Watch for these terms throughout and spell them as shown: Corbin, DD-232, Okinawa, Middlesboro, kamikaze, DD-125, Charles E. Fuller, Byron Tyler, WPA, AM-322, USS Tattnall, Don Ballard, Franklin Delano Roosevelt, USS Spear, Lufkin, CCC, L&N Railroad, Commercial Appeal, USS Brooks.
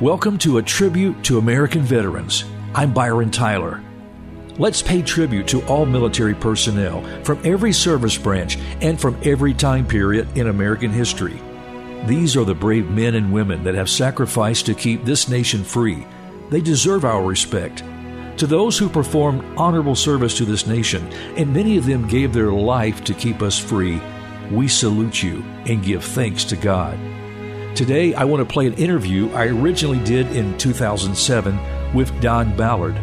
Welcome to A Tribute to American Veterans. I'm Byron Tyler. Let's pay tribute to all military personnel from every service branch and from every time period in American history. These are the brave men and women that have sacrificed to keep this nation free. They deserve our respect. To those who performed honorable service to this nation, and many of them gave their life to keep us free, we salute you and give thanks to God. Today, I want to play an interview I originally did in 2007 with Don Ballard.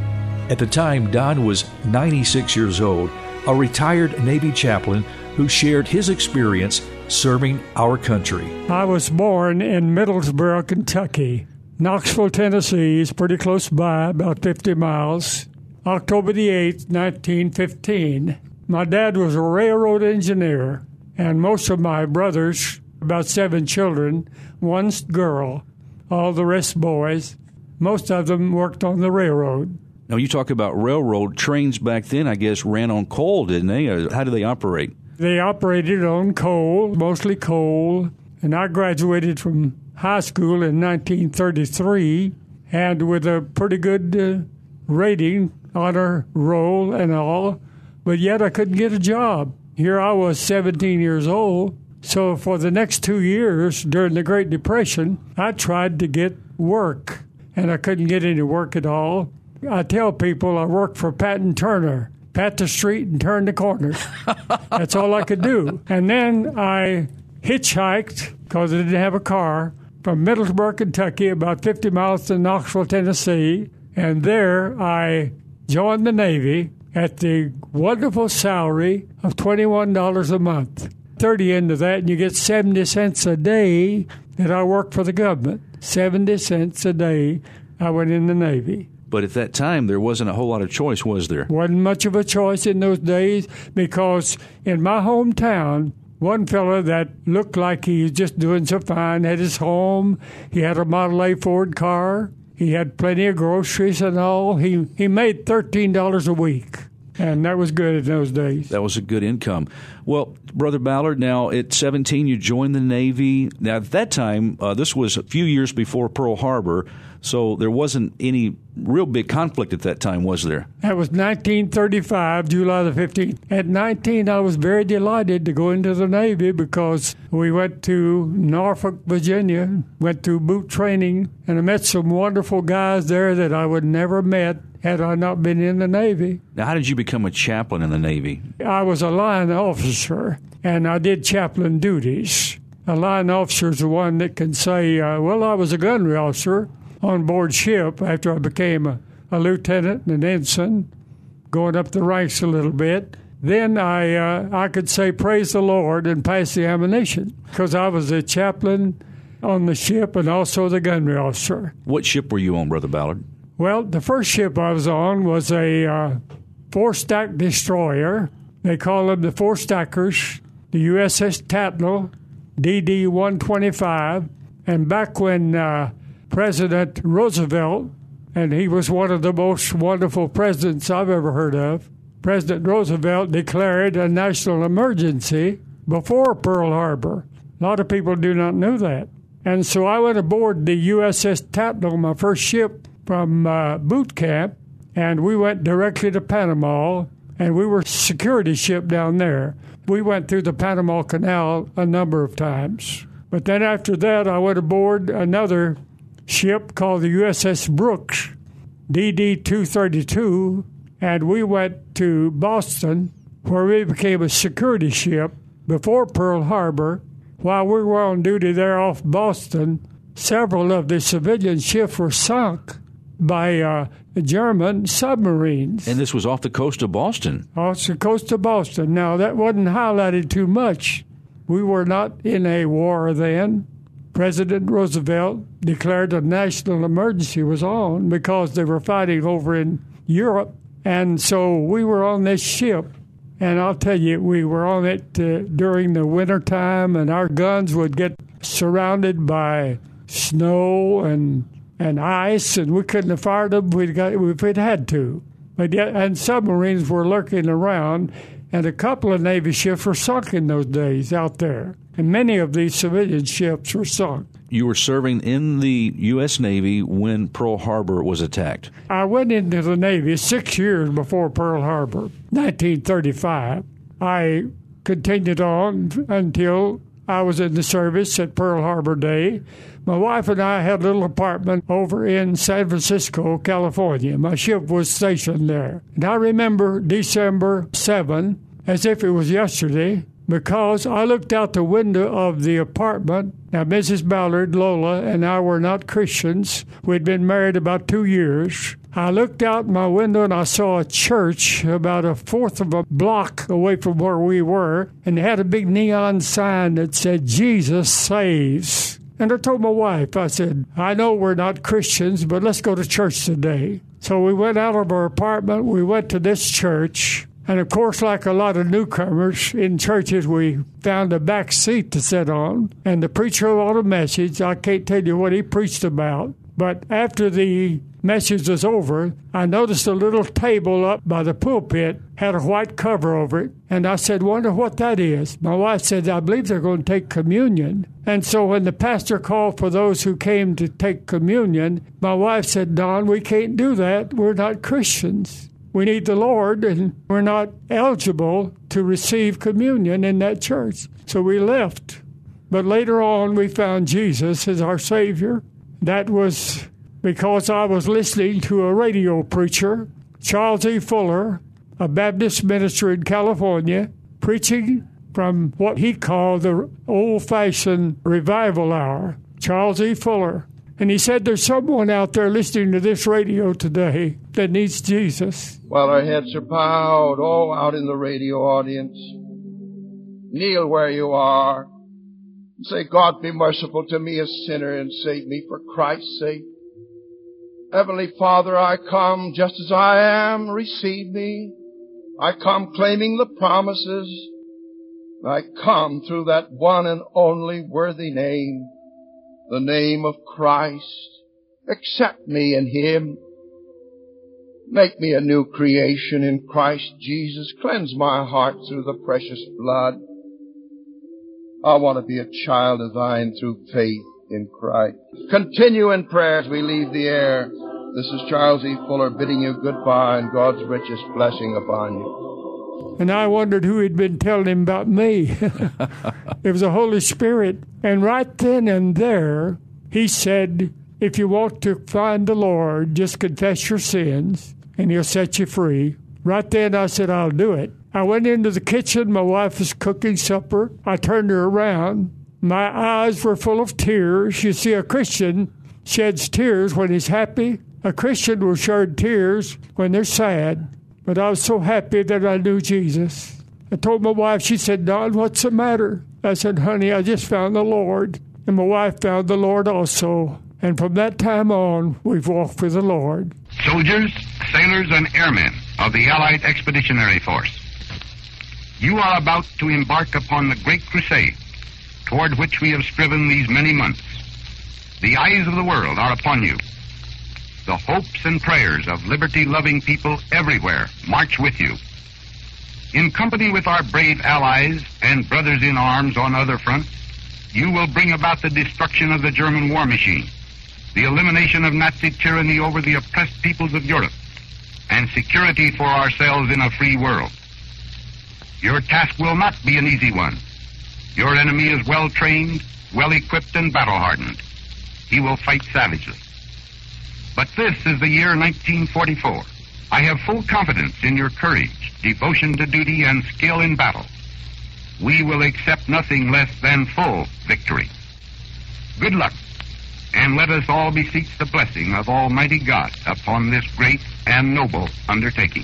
At the time, Don was 96 years old, a retired Navy chaplain who shared his experience serving our country. I was born in Middlesboro, Kentucky. Knoxville, Tennessee is pretty close by, about 50 miles. October the 8th, 1915. My dad was a railroad engineer, and most of my brothers, about 7 children, one girl, all the rest boys. Most of them worked on the railroad. Now, you talk about railroad trains back then, I guess, ran on coal, didn't they? Or how did they operate? They operated on coal, mostly coal. And I graduated from high school in 1933, and with a pretty good rating, honor roll and all. But yet I couldn't get a job. Here I was 17 years old. So for the next 2 years during the Great Depression, I tried to get work, and I couldn't get any work at all. I tell people I worked for Patton Turner, pat the street and turn the corner. That's all I could do. And then I hitchhiked, because I didn't have a car, from Middlesboro, Kentucky, about 50 miles to Knoxville, Tennessee. And there I joined the Navy at the wonderful salary of $21 a month. 30 into that, and you get 70 cents a day that I worked for the government. 70 cents a day I went in the Navy. But at that time, there wasn't a whole lot of choice, was there? Wasn't much of a choice in those days, because in my hometown, one fellow that looked like he was just doing so fine had his home. He had a Model A Ford car. He had plenty of groceries and all. He made $13 a week. And that was good in those days. That was a good income. Well, Brother Ballard, now at 17, you joined the Navy. Now, at that time, this was a few years before Pearl Harbor, so there wasn't any real big conflict at that time, was there? That was 1935, July the 15th. At 19, I was very delighted to go into the Navy, because we went to Norfolk, Virginia, went through boot training, and I met some wonderful guys there that I would never met had I not been in the Navy. Now, how did you become a chaplain in the Navy? I was a line officer, and I did chaplain duties. A line officer is the one that can say, well, I was a gunnery officer on board ship after I became a lieutenant and an ensign, going up the ranks a little bit. Then I could say, praise the Lord, and pass the ammunition, because I was a chaplain on the ship and also the gunnery officer. What ship were you on, Brother Ballard? Well, the first ship I was on was a four-stack destroyer. They call them the four-stackers, the USS Tattnall, DD-125. And back when President Roosevelt, and he was one of the most wonderful presidents I've ever heard of, President Roosevelt declared a national emergency before Pearl Harbor. A lot of people do not know that. And so I went aboard the USS Tattnall, my first ship, from boot camp, and we went directly to Panama, and we were a security ship down there. We went through the Panama Canal a number of times. But then after that, I went aboard another ship called the USS Brooks, DD-232, and we went to Boston, where we became a security ship before Pearl Harbor. While we were on duty there off Boston, several of the civilian ships were sunk by German submarines. And this was off the coast of Boston. Off the coast of Boston. Now, that wasn't highlighted too much. We were not in a war then. President Roosevelt declared a national emergency was on, because they were fighting over in Europe. And so we were on this ship. And I'll tell you, we were on it during the wintertime, and our guns would get surrounded by snow and ice, and we couldn't have fired them if we'd had to. But yet, and submarines were lurking around, and a couple of Navy ships were sunk in those days out there. And many of these civilian ships were sunk. you were serving in the U.S. Navy when Pearl Harbor was attacked. I went into the Navy 6 years before Pearl Harbor, 1935. I continued on until I was in the service at Pearl Harbor Day. My wife and I had a little apartment over in San Francisco, California. My ship was stationed there. And I remember December 7, as if it was yesterday, because I looked out the window of the apartment. Now, Mrs. Ballard, Lola, and I were not Christians. We'd been married about 2 years. I looked out my window and I saw a church about a fourth of a block away from where we were, and it had a big neon sign that said, "Jesus Saves." And I told my wife, I said, "I know we're not Christians, but let's go to church today." So we went out of our apartment, we went to this church, and of course, like a lot of newcomers in churches, we found a back seat to sit on, and the preacher wrote a message. I can't tell you what he preached about, but after the message was over, I noticed a little table up by the pulpit had a white cover over it, and I said, "Wonder what that is." My wife said, "I believe they're going to take communion." And so when the pastor called for those who came to take communion, my wife said, "Don, we can't do that. We're not Christians. We need the Lord, and we're not eligible to receive communion in that church." So we left. But later on, we found Jesus as our Savior. That was because I was listening to a radio preacher, Charles E. Fuller, a Baptist minister in California, preaching from what he called the old-fashioned revival hour, Charles E. Fuller. And he said, "There's someone out there listening to this radio today that needs Jesus." While our heads are bowed, all out in the radio audience, kneel where you are. Say, "God, be merciful to me, a sinner, and save me for Christ's sake. Heavenly Father, I come just as I am. Receive me. I come claiming the promises. I come through that one and only worthy name, the name of Christ. Accept me in Him. Make me a new creation in Christ Jesus. Cleanse my heart through the precious blood. I want to be a child of Thine through faith in Christ." Continue in prayer as we leave the air. This is Charles E. Fuller bidding you goodbye and God's richest blessing upon you. And I wondered who had been telling him about me. It was the Holy Spirit. And right then and there, he said, "If you want to find the Lord, just confess your sins, and He'll set you free." Right then, I said, "I'll do it." I went into the kitchen. My wife was cooking supper. I turned her around. My eyes were full of tears. You see, a Christian sheds tears when he's happy. A Christian will shed tears when they're sad. But I was so happy that I knew Jesus. I told my wife, she said, "Don, what's the matter?" I said, "Honey, I just found the Lord." And my wife found the Lord also. And from that time on, we've walked with the Lord. Soldiers, sailors, and airmen of the Allied Expeditionary Force, you are about to embark upon the great crusade toward which we have striven these many months. The eyes of the world are upon you. The hopes and prayers of liberty-loving people everywhere march with you. In company with our brave allies and brothers in arms on other fronts, you will bring about the destruction of the German war machine, the elimination of Nazi tyranny over the oppressed peoples of Europe, and security for ourselves in a free world. Your task will not be an easy one. Your enemy is well-trained, well-equipped, and battle-hardened. He will fight savagely. But this is the year 1944. I have full confidence in your courage, devotion to duty, and skill in battle. We will accept nothing less than full victory. Good luck, and let us all beseech the blessing of Almighty God upon this great and noble undertaking.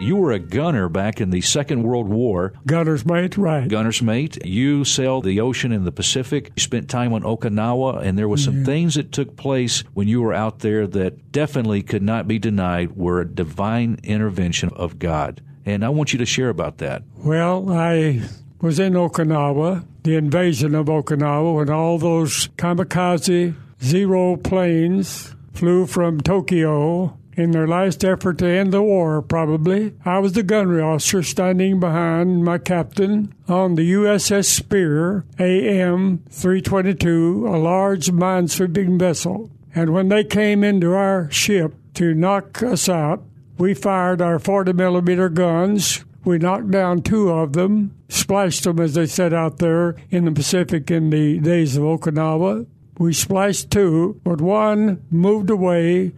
You were a gunner back in the Second World War. Gunner's mate, right. Gunner's mate. You sailed the ocean in the Pacific. You spent time on Okinawa, and there were some things that took place when you were out there that definitely could not be denied were a divine intervention of God. And I want you to share about that. Well, I was in Okinawa, the invasion of Okinawa, when all those kamikaze Zero planes flew from Tokyo in their last effort to end the war, probably. I was the gunnery officer standing behind my captain on the USS Spear, AM-322, a large minesweeping vessel. And when they came into our ship to knock us out, we fired our 40-millimeter guns. We knocked down two of them, splashed them, as they said out there in the Pacific in the days of Okinawa. We splashed two, but one moved away,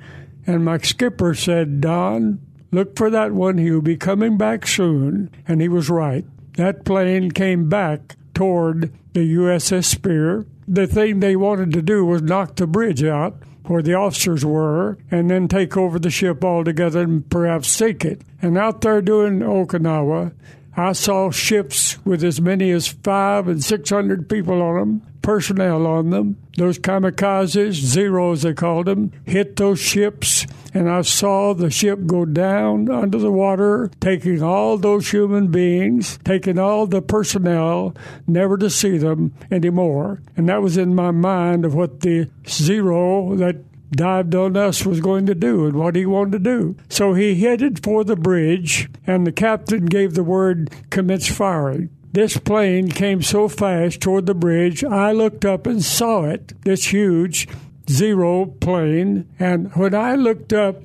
and my skipper said, "Don, look for that one. He'll be coming back soon." And he was right. That plane came back toward the USS Spear. The thing they wanted to do was knock the bridge out where the officers were and then take over the ship altogether and perhaps sink it. And out there doing Okinawa, I saw ships with as many as 500 and 600 people on them, personnel on them. Those kamikazes, Zeros they called them, hit those ships, and I saw the ship go down under the water, taking all those human beings, taking all the personnel, never to see them anymore. And that was in my mind of what the Zero that dived on us was going to do and what he wanted to do. So he headed for the bridge, and the captain gave the word, "Commence firing." This plane came so fast toward the bridge, I looked up and saw it, this huge Zero plane. And when I looked up,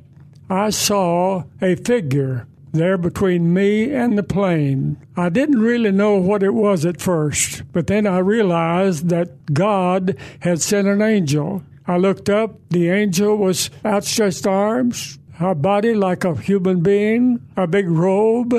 I saw a figure there between me and the plane. I didn't really know what it was at first, but then I realized that God had sent an angel. I looked up. The angel was outstretched arms, her body like a human being, a big robe,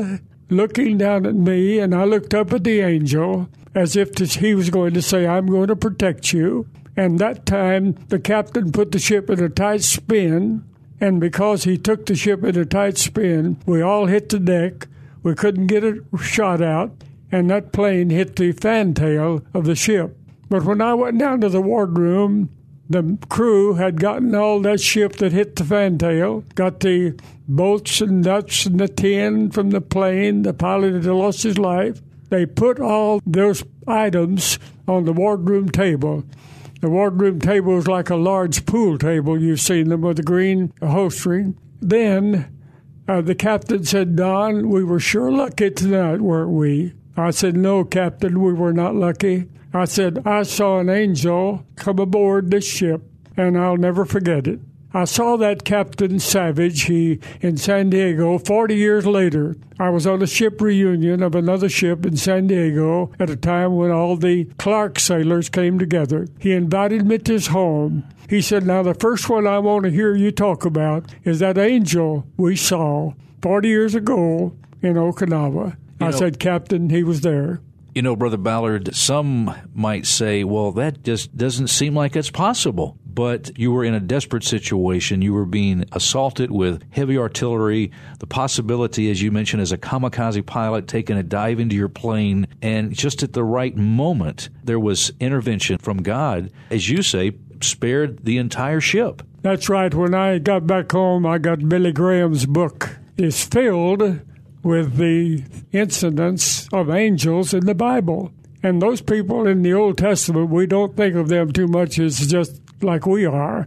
looking down at me. And I looked up at the angel as if he was going to say, "I'm going to protect you." And that time, the captain put the ship in a tight spin. And because he took the ship in a tight spin, we all hit the deck. We couldn't get a shot out. And that plane hit the fantail of the ship. But when I went down to the wardroom, the crew had gotten all that ship that hit the fantail, got the bolts and nuts and the tin from the plane, the pilot had lost his life. They put all those items on the wardroom table. The wardroom table is like a large pool table. You've seen them with a green holstering. Then the captain said, "Don, we were sure lucky tonight, weren't we?" I said, "No, Captain, we were not lucky." I said, "I saw an angel come aboard this ship, and I'll never forget it." I saw that Captain Savage in San Diego 40 years later. I was on a ship reunion of another ship in San Diego at a time when all the Clark sailors came together. He invited me to his home. He said, "Now, the first one I want to hear you talk about is that angel we saw 40 years ago in Okinawa." I said, "Captain, he was there." You know, Brother Ballard, some might say, well, that just doesn't seem like it's possible. But you were in a desperate situation. You were being assaulted with heavy artillery. The possibility, as you mentioned, as a kamikaze pilot taking a dive into your plane. And just at the right moment, there was intervention from God, as you say, spared the entire ship. That's right. When I got back home, I got Billy Graham's book. It's filled with the incidents of angels in the Bible. And those people in the Old Testament, we don't think of them too much as just like we are.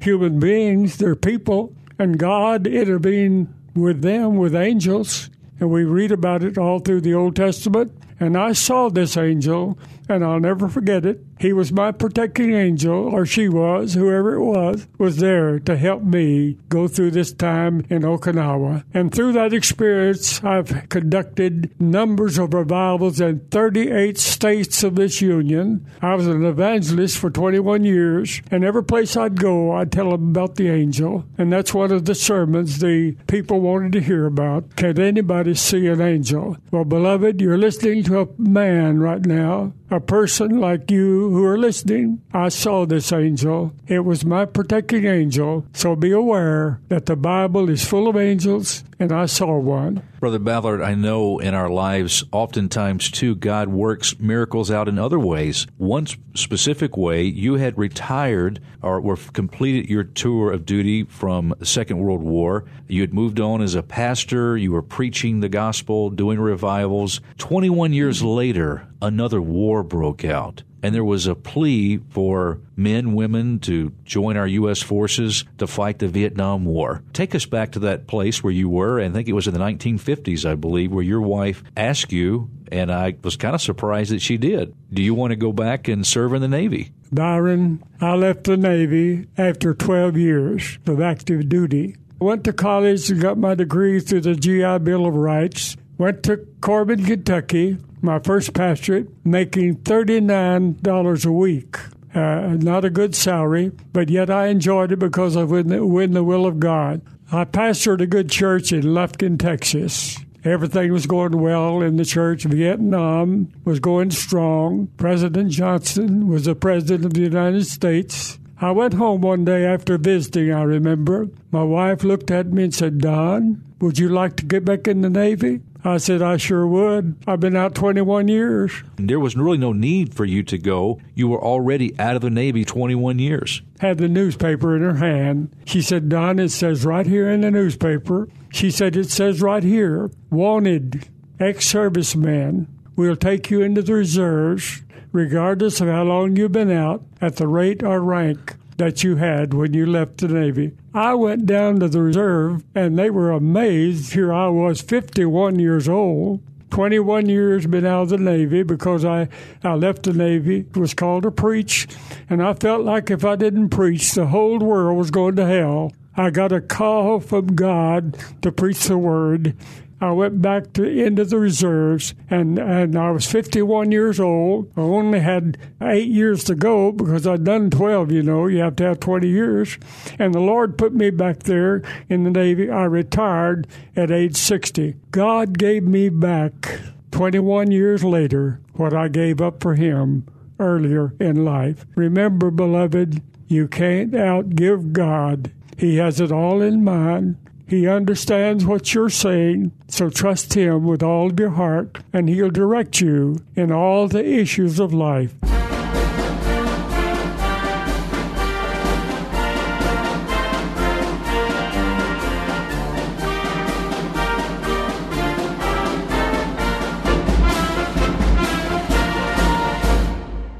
Human beings, they're people, and God intervened with them, with angels. And we read about it all through the Old Testament. And I saw this angel, and I'll never forget it. He was my protecting angel, or she was, whoever it was there to help me go through this time in Okinawa. And through that experience, I've conducted numbers of revivals in 38 states of this union. I was an evangelist for 21 years, and every place I'd go, I'd tell them about the angel. And that's one of the sermons the people wanted to hear about. Can anybody see an angel? Well, beloved, you're listening to a man right now, a person like you who are listening. I saw this angel. It was my protecting angel. So be aware that the Bible is full of angels, and I saw one. Brother Ballard, I know in our lives, oftentimes, too, God works miracles out in other ways. One specific way, you had retired or were completed your tour of duty from the Second World War. You had moved on as a pastor. You were preaching the gospel, doing revivals. 21 years later, another war broke out. And there was a plea for men, women to join our U.S. forces to fight the Vietnam War. Take us back to that place where you were, and I think it was in the 1950s, I believe, where your wife asked you, and I was kind of surprised that she did, do you want to go back and serve in the Navy? Byron, I left the Navy after 12 years of active duty. I went to college and got my degree through the GI Bill of Rights. Went to Corbin, Kentucky, my first pastorate, making $39 a week. Not a good salary, but yet I enjoyed it because I was in the will of God. I pastored a good church in Lufkin, Texas. Everything was going well in the church. Vietnam was going strong. President Johnson was the president of the United States. I went home one day after visiting, I remember. My wife looked at me and said, "Don, would you like to get back in the Navy?" I said, "I sure would. I've been out 21 years. And there was really no need for you to go. You were already out of the Navy 21 years. Had the newspaper in her hand. She said, "Don, it says right here in the newspaper." She said, "It says right here, wanted ex-servicemen will take you into the reserves regardless of how long you've been out at the rate or rank that you had when you left the Navy." I went down to the reserve, and they were amazed. Here I was, 51 years old, 21 years been out of the Navy because I left the Navy, was called to preach, and I felt like if I didn't preach, the whole world was going to hell. I got a call from God to preach the Word. I went back to into the reserves, and I was 51 years old. I only had 8 years to go because I'd done 12, you know. You have to have 20 years. And the Lord put me back there in the Navy. I retired at age 60. God gave me back 21 years later what I gave up for Him earlier in life. Remember, beloved, you can't outgive God. He has it all in mind. He understands what you're saying, so trust Him with all of your heart, and He'll direct you in all the issues of life.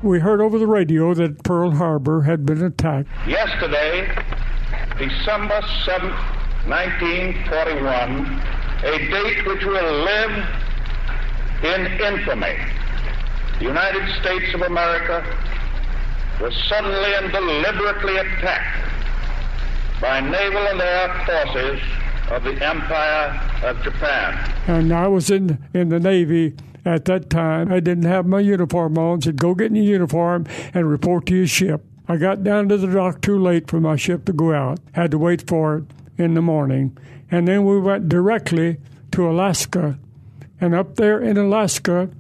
We heard over the radio that Pearl Harbor had been attacked. Yesterday, December 7th, 1941, a date which will live in infamy. The United States of America was suddenly and deliberately attacked by naval and air forces of the Empire of Japan. And I was in the Navy at that time. I didn't have my uniform on. Said, "Go get your uniform and report to your ship." I got down to the dock too late for my ship to go out. Had to wait for it in the morning, and then we went directly to Alaska, and up there in Alaska,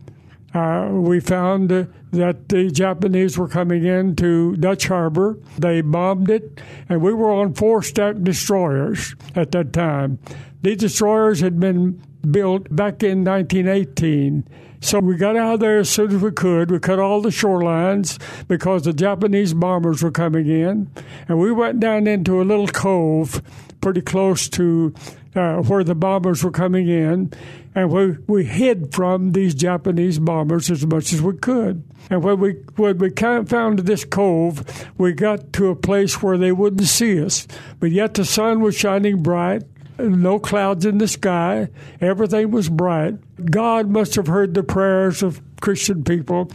we found that the Japanese were coming into Dutch Harbor. They bombed it, and we were on four stack destroyers at that time. These destroyers had been built back in 1918. So we got out of there as soon as we could. We cut all the shorelines because the Japanese bombers were coming in. And we went down into a little cove pretty close to where the bombers were coming in. And we hid from these Japanese bombers as much as we could. And when we found this cove, we got to a place where they wouldn't see us. But yet the sun was shining bright. No clouds in the sky. Everything was bright. God must have heard the prayers of Christian people.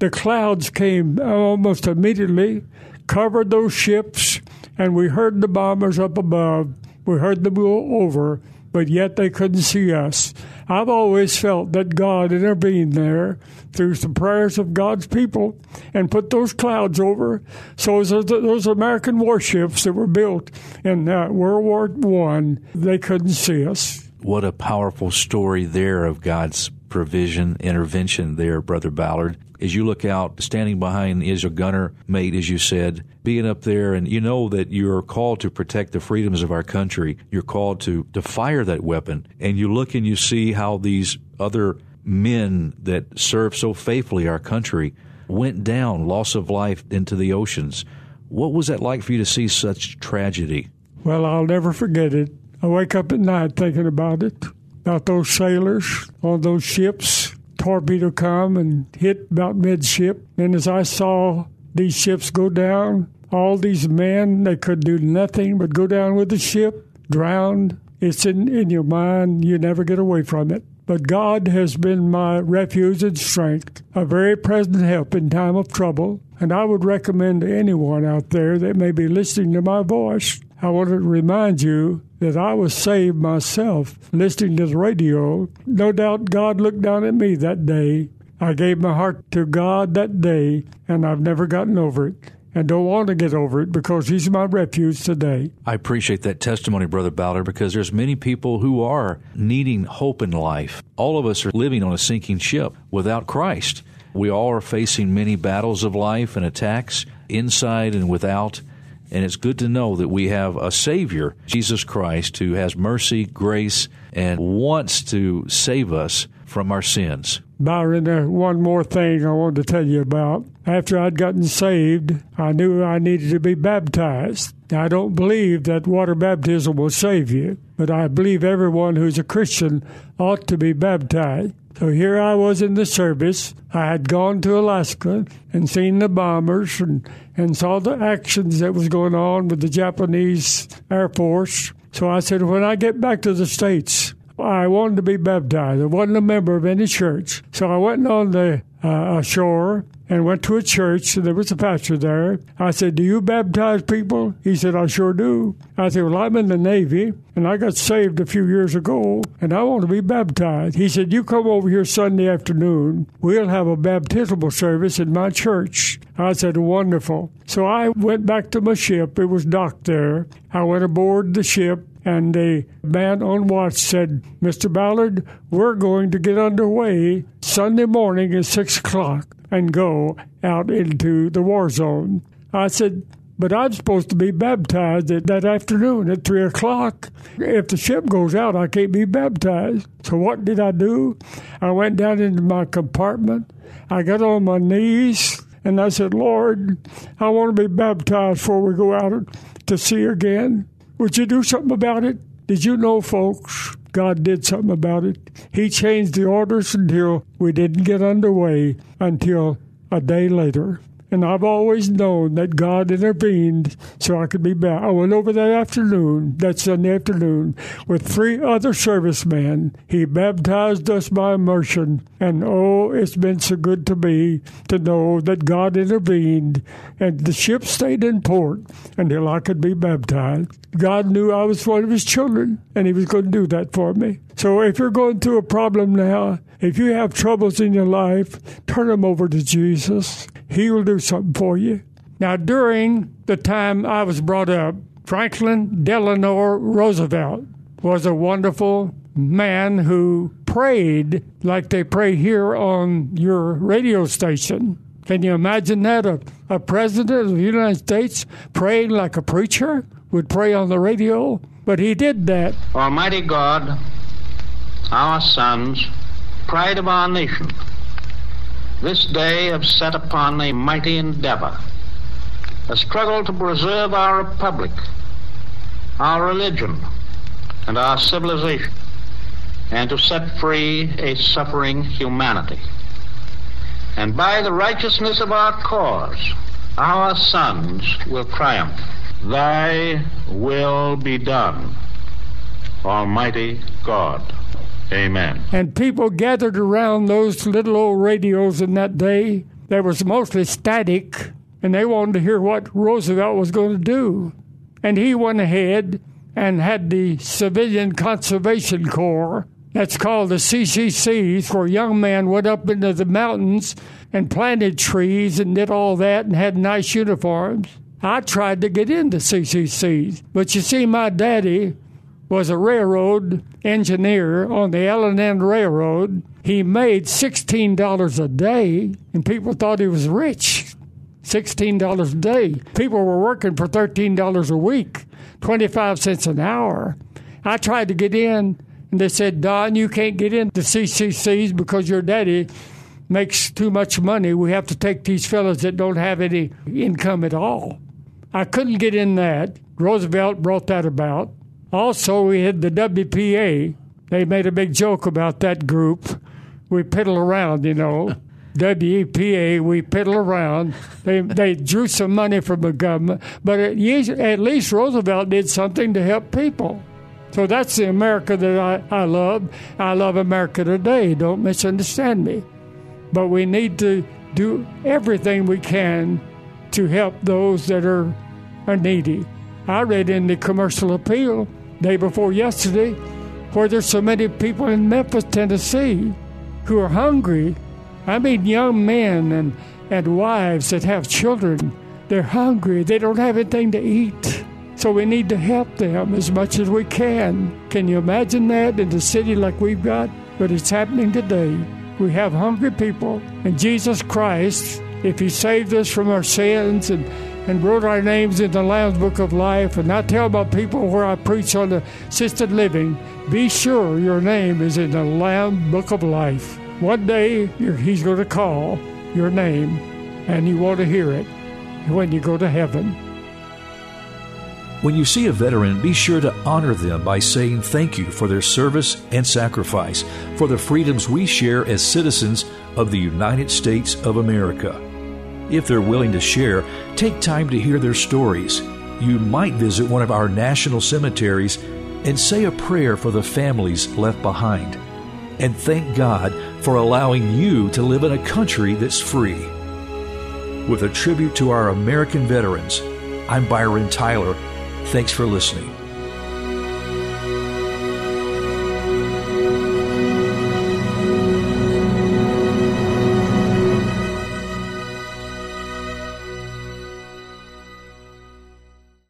The clouds came almost immediately, covered those ships, and we heard the bombers up above. We heard them go over, but yet they couldn't see us. I've always felt that God intervened there through the prayers of God's people and put those clouds over. So those American warships that were built in World War I, they couldn't see us. What a powerful story there of God's provision, intervention there, Brother Ballard. as you look out, standing behind is a gunner mate, as you said, being up there, and you know that you're called to protect the freedoms of our country. You're called to fire that weapon. And you look and you see how these other men that served so faithfully our country went down, loss of life, into the oceans. What was that like for you to see such tragedy? Well, I'll never forget it. I wake up at night thinking about it, about those sailors on those ships. Torpedo come and hit about midship. And as I saw these ships go down, all these men, they could do nothing but go down with the ship, drowned. It's in your mind. You never get away from it. But God has been my refuge and strength, a very present help in time of trouble. And I would recommend to anyone out there that may be listening to my voice, I want to remind you that I was saved myself listening to the radio. No doubt God looked down at me that day. I gave my heart to God that day, and I've never gotten over it. And don't want to get over it because he's my refuge today. I appreciate that testimony, Brother Ballard, because there's many people who are needing hope in life. All of us are living on a sinking ship without Christ. We all are facing many battles of life and attacks inside and without. And it's good to know that we have a Savior, Jesus Christ, who has mercy, grace, and wants to save us from our sins. Byron, one more thing I wanted to tell you about. After I'd gotten saved, I knew I needed to be baptized. Now, I don't believe that water baptism will save you, but I believe everyone who's a Christian ought to be baptized. So here I was in the service. I had gone to Alaska and seen the bombers and saw the actions that was going on with the Japanese Air Force. So I said, when I get back to the States, I wanted to be baptized. I wasn't a member of any church. So I went on the shore and went to a church. There was a pastor there. I said, do you baptize people? He said, I sure do. I said, well, I'm in the Navy, and I got saved a few years ago, and I want to be baptized. He said, you come over here Sunday afternoon. We'll have a baptismal service in my church. I said, wonderful. So I went back to my ship. It was docked there. I went aboard the ship. And the man on watch said, Mr. Ballard, we're going to get underway Sunday morning at 6 o'clock and go out into the war zone. I said, but I'm supposed to be baptized that afternoon at 3 o'clock. If the ship goes out, I can't be baptized. So what did I do? I went down into my compartment. I got on my knees, and I said, Lord, I want to be baptized before we go out to sea again. Would you do something about it? Did you know, folks, God did something about it? He changed the orders until we didn't get underway until a day later. And I've always known that God intervened so I could be back. I went over that Sunday afternoon, with three other servicemen. He baptized us by immersion. And, oh, it's been so good to me to know that God intervened. And the ship stayed in port until I could be baptized. God knew I was one of his children, and he was going to do that for me. So if you're going through a problem now, if you have troubles in your life, turn them over to Jesus. He will do something for you. Now, during the time I was brought up, Franklin Delano Roosevelt was a wonderful man who prayed like they pray here on your radio station. Can you imagine that? A president of the United States praying like a preacher would pray on the radio? But he did that. Almighty God, our sons, pride of our nation, this day have set upon a mighty endeavor, a struggle to preserve our republic, our religion, and our civilization, and to set free a suffering humanity. And by the righteousness of our cause, our sons will triumph. Thy will be done, Almighty God. Amen. And people gathered around those little old radios in that day. There was mostly static, and they wanted to hear what Roosevelt was going to do. And he went ahead and had the Civilian Conservation Corps, that's called the CCCs, where young men went up into the mountains and planted trees and did all that and had nice uniforms. I tried to get into CCCs, but you see, my daddy was a railroad engineer on the L&N Railroad. He made $16 a day, and people thought he was rich. $16 a day. People were working for $13 a week, 25 cents an hour. I tried to get in, and they said, Don, you can't get into CCCs because your daddy makes too much money. We have to take these fellas that don't have any income at all. I couldn't get in that. Roosevelt brought that about. Also, we had the WPA. They made a big joke about that group. We piddle around, you know. WPA, we piddle around. They drew some money from the government. But at least Roosevelt did something to help people. So that's the America that I love. I love America today. Don't misunderstand me. But we need to do everything we can to help those that are needy. I read in the Commercial Appeal day before yesterday where there's so many people in Memphis, Tennessee, who are hungry. I mean, young men and wives that have children, they're hungry. They don't have anything to eat. So we need to help them as much as we can. Can you imagine that in a city like we've got? But it's happening today. We have hungry people, and Jesus Christ, if he saved us from our sins and wrote our names in the Lamb's Book of Life, and I tell my people where I preach on the assisted living, be sure your name is in the Lamb's Book of Life. One day, he's going to call your name, and you want to hear it when you go to heaven. When you see a veteran, be sure to honor them by saying thank you for their service and sacrifice, for the freedoms we share as citizens of the United States of America. If they're willing to share, take time to hear their stories. You might visit one of our national cemeteries and say a prayer for the families left behind. And thank God for allowing you to live in a country that's free. With a tribute to our American veterans, I'm Byron Tyler. Thanks for listening.